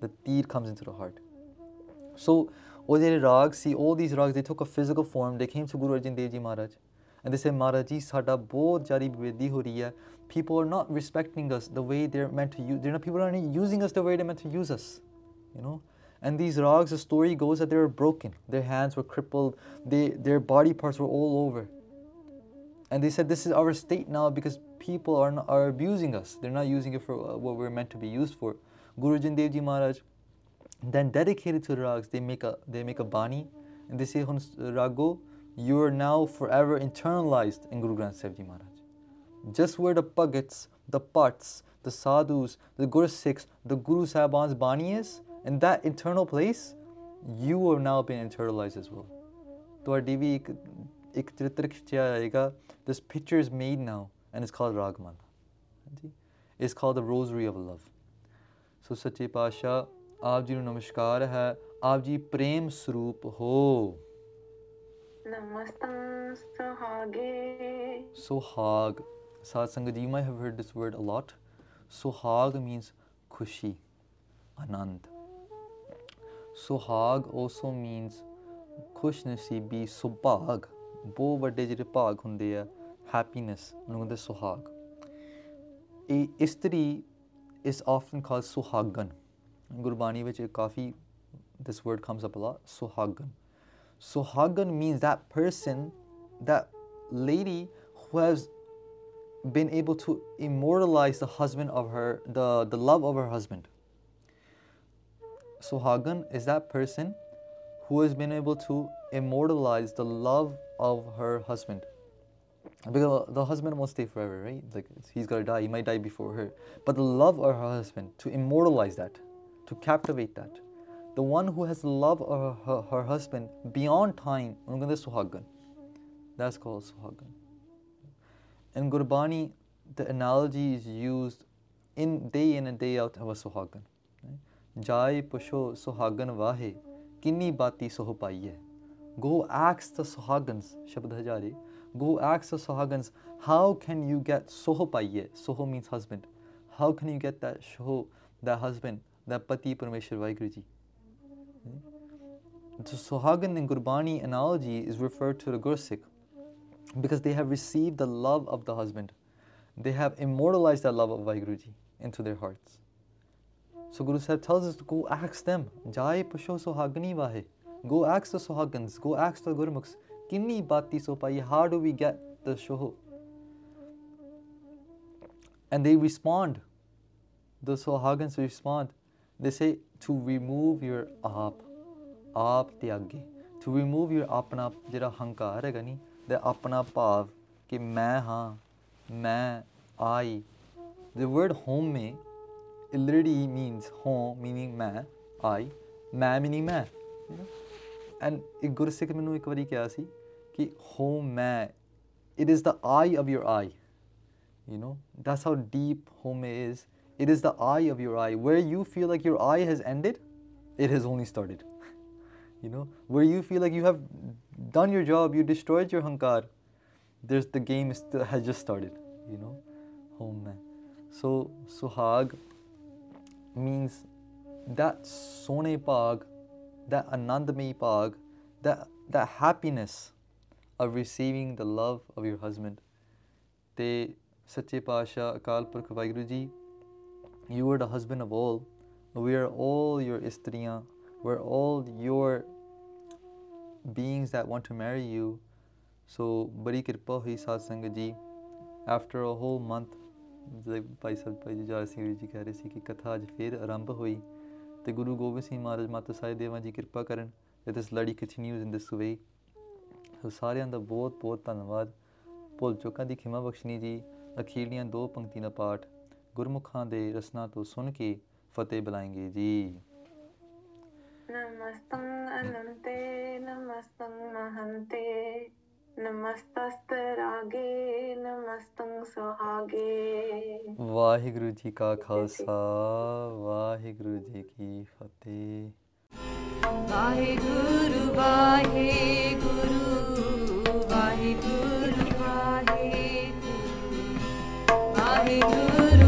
The teer comes into the heart. So, all these rags, see, all these rags, they took a physical form. They came to Guru Arjan Dev Ji Maharaj. And they say, Maharaj Ji, sada bahut jari bivedi ho rahi hai. People are not respecting us the way they're meant to use. They're not, people are not using us the way they're meant to use us, you know. And these rags, the story goes that they were broken. Their hands were crippled. They, their body parts were all over. And they said, this is our state now because people are not, are abusing us. They're not using it for uh, what we're meant to be used for. Guru Arjan Dev Ji Maharaj, then dedicated to the rags, they make a they make a bani, and they say, Rago, you are now forever internalized in Guru Granth Sahib Ji Maharaj. Just where the Pagats, the Pats, the Sadhus, the Gursikhs, the Guru Sahiban's Bani is, in that internal place, you have now been internalized as well. This picture is made now, and it's called Ragmala. It's called the Rosary of Love. So, Sache Pasha, Aap Ji nu Namaskar hai, Aap Ji Prem Sroop ho. Namastaṁ Sohag. Sohag. Satsangha ji, you might have heard this word a lot. Sohag means khushi, anand. Sohag also means khush nasibi, sobhag. Bo vadde jere bhag hunde hai, happiness. Unhunde sohag. A istri is often called suhagan. In Gurbani, which is kafi, this word comes up a lot, suhagan. Suhagan means that person, that lady who has been able to immortalize the husband of her, the, the love of her husband. Suhagan is that person who has been able to immortalize the love of her husband. Because the husband won't stay forever, right? Like, he's gonna die, he might die before her. But the love of her husband, to immortalize that, to captivate that. The one who has the love of her, her, her husband beyond time, that's called suhagan. In Gurbani, the analogy is used in day in and day out of a suhagan. Jai pusho suhagan vahe, kinni bati soho paiye. Go ask the suhagans, Shabad Hajari, go ask the suhagans, how can you get soho paiye? Soho means husband. How can you get that soho, that husband, that pati parmeshwar Vahigurū Ji? The suhagan in Gurbani analogy is referred to the Gursikh because they have received the love of the husband. They have immortalized that love of Vahigurū Ji into their hearts. So Guru Sahib tells us to go ask them. Jai pusho suhagani vahe. Go ask the suhagans, go ask the Gurmukhs. Kinni bati so pai, how do we get the shoho? And they respond. The suhagans respond. They say, to remove your aap, aap tyagi, to remove your apna, jira hankar hai gani, the apna pav, ki main haan, main, I. The word home mein, it literally means home, meaning main, I, main meaning main. You know? And ek Gursikh minu ek vari kya si, ki home main, it is the eye of your eye. You know, that's how deep home is. It is the eye of your eye. Where you feel like your eye has ended, it has only started. You know, where you feel like you have done your job, you destroyed your hankar, there's the game is, has just started. You know, home man. So suhag means that sone pag, that anandamai pag, that that happiness of receiving the love of your husband. Te sache pasha akal purkh Vahigurū Ji. You are the husband of all. We are all your istriya. We're all your beings that want to marry you. So, badi kirpa hui Satsangha Ji. After a whole month, the Bhai Sahib Bhai Jajara Singh Ji keh rahe si ki katha aaj fir arambh hui. The Guru Gobind Singh Maharaj Mata Sai Devan Ji kirpa karan that this ladi continues in this way. So, saaryan da bahut bahut dhanyawad. Bhul chukan di khima bakshni ji. Akhirliyan do pankti na paath. Gurmukhan de rasna to sun ke fateh bilayenge ji. Namastaṁ Anante, Namastaṁ Mahante, Namastaste Raggi, Namastaṁ Suhage. Vāhigurū Ji ka khalsa, Vāhigurū Ji ki fateh. Vāhigurū, Vāhigurū, Vāhigurū, Vāhigurū, Vāhigurū.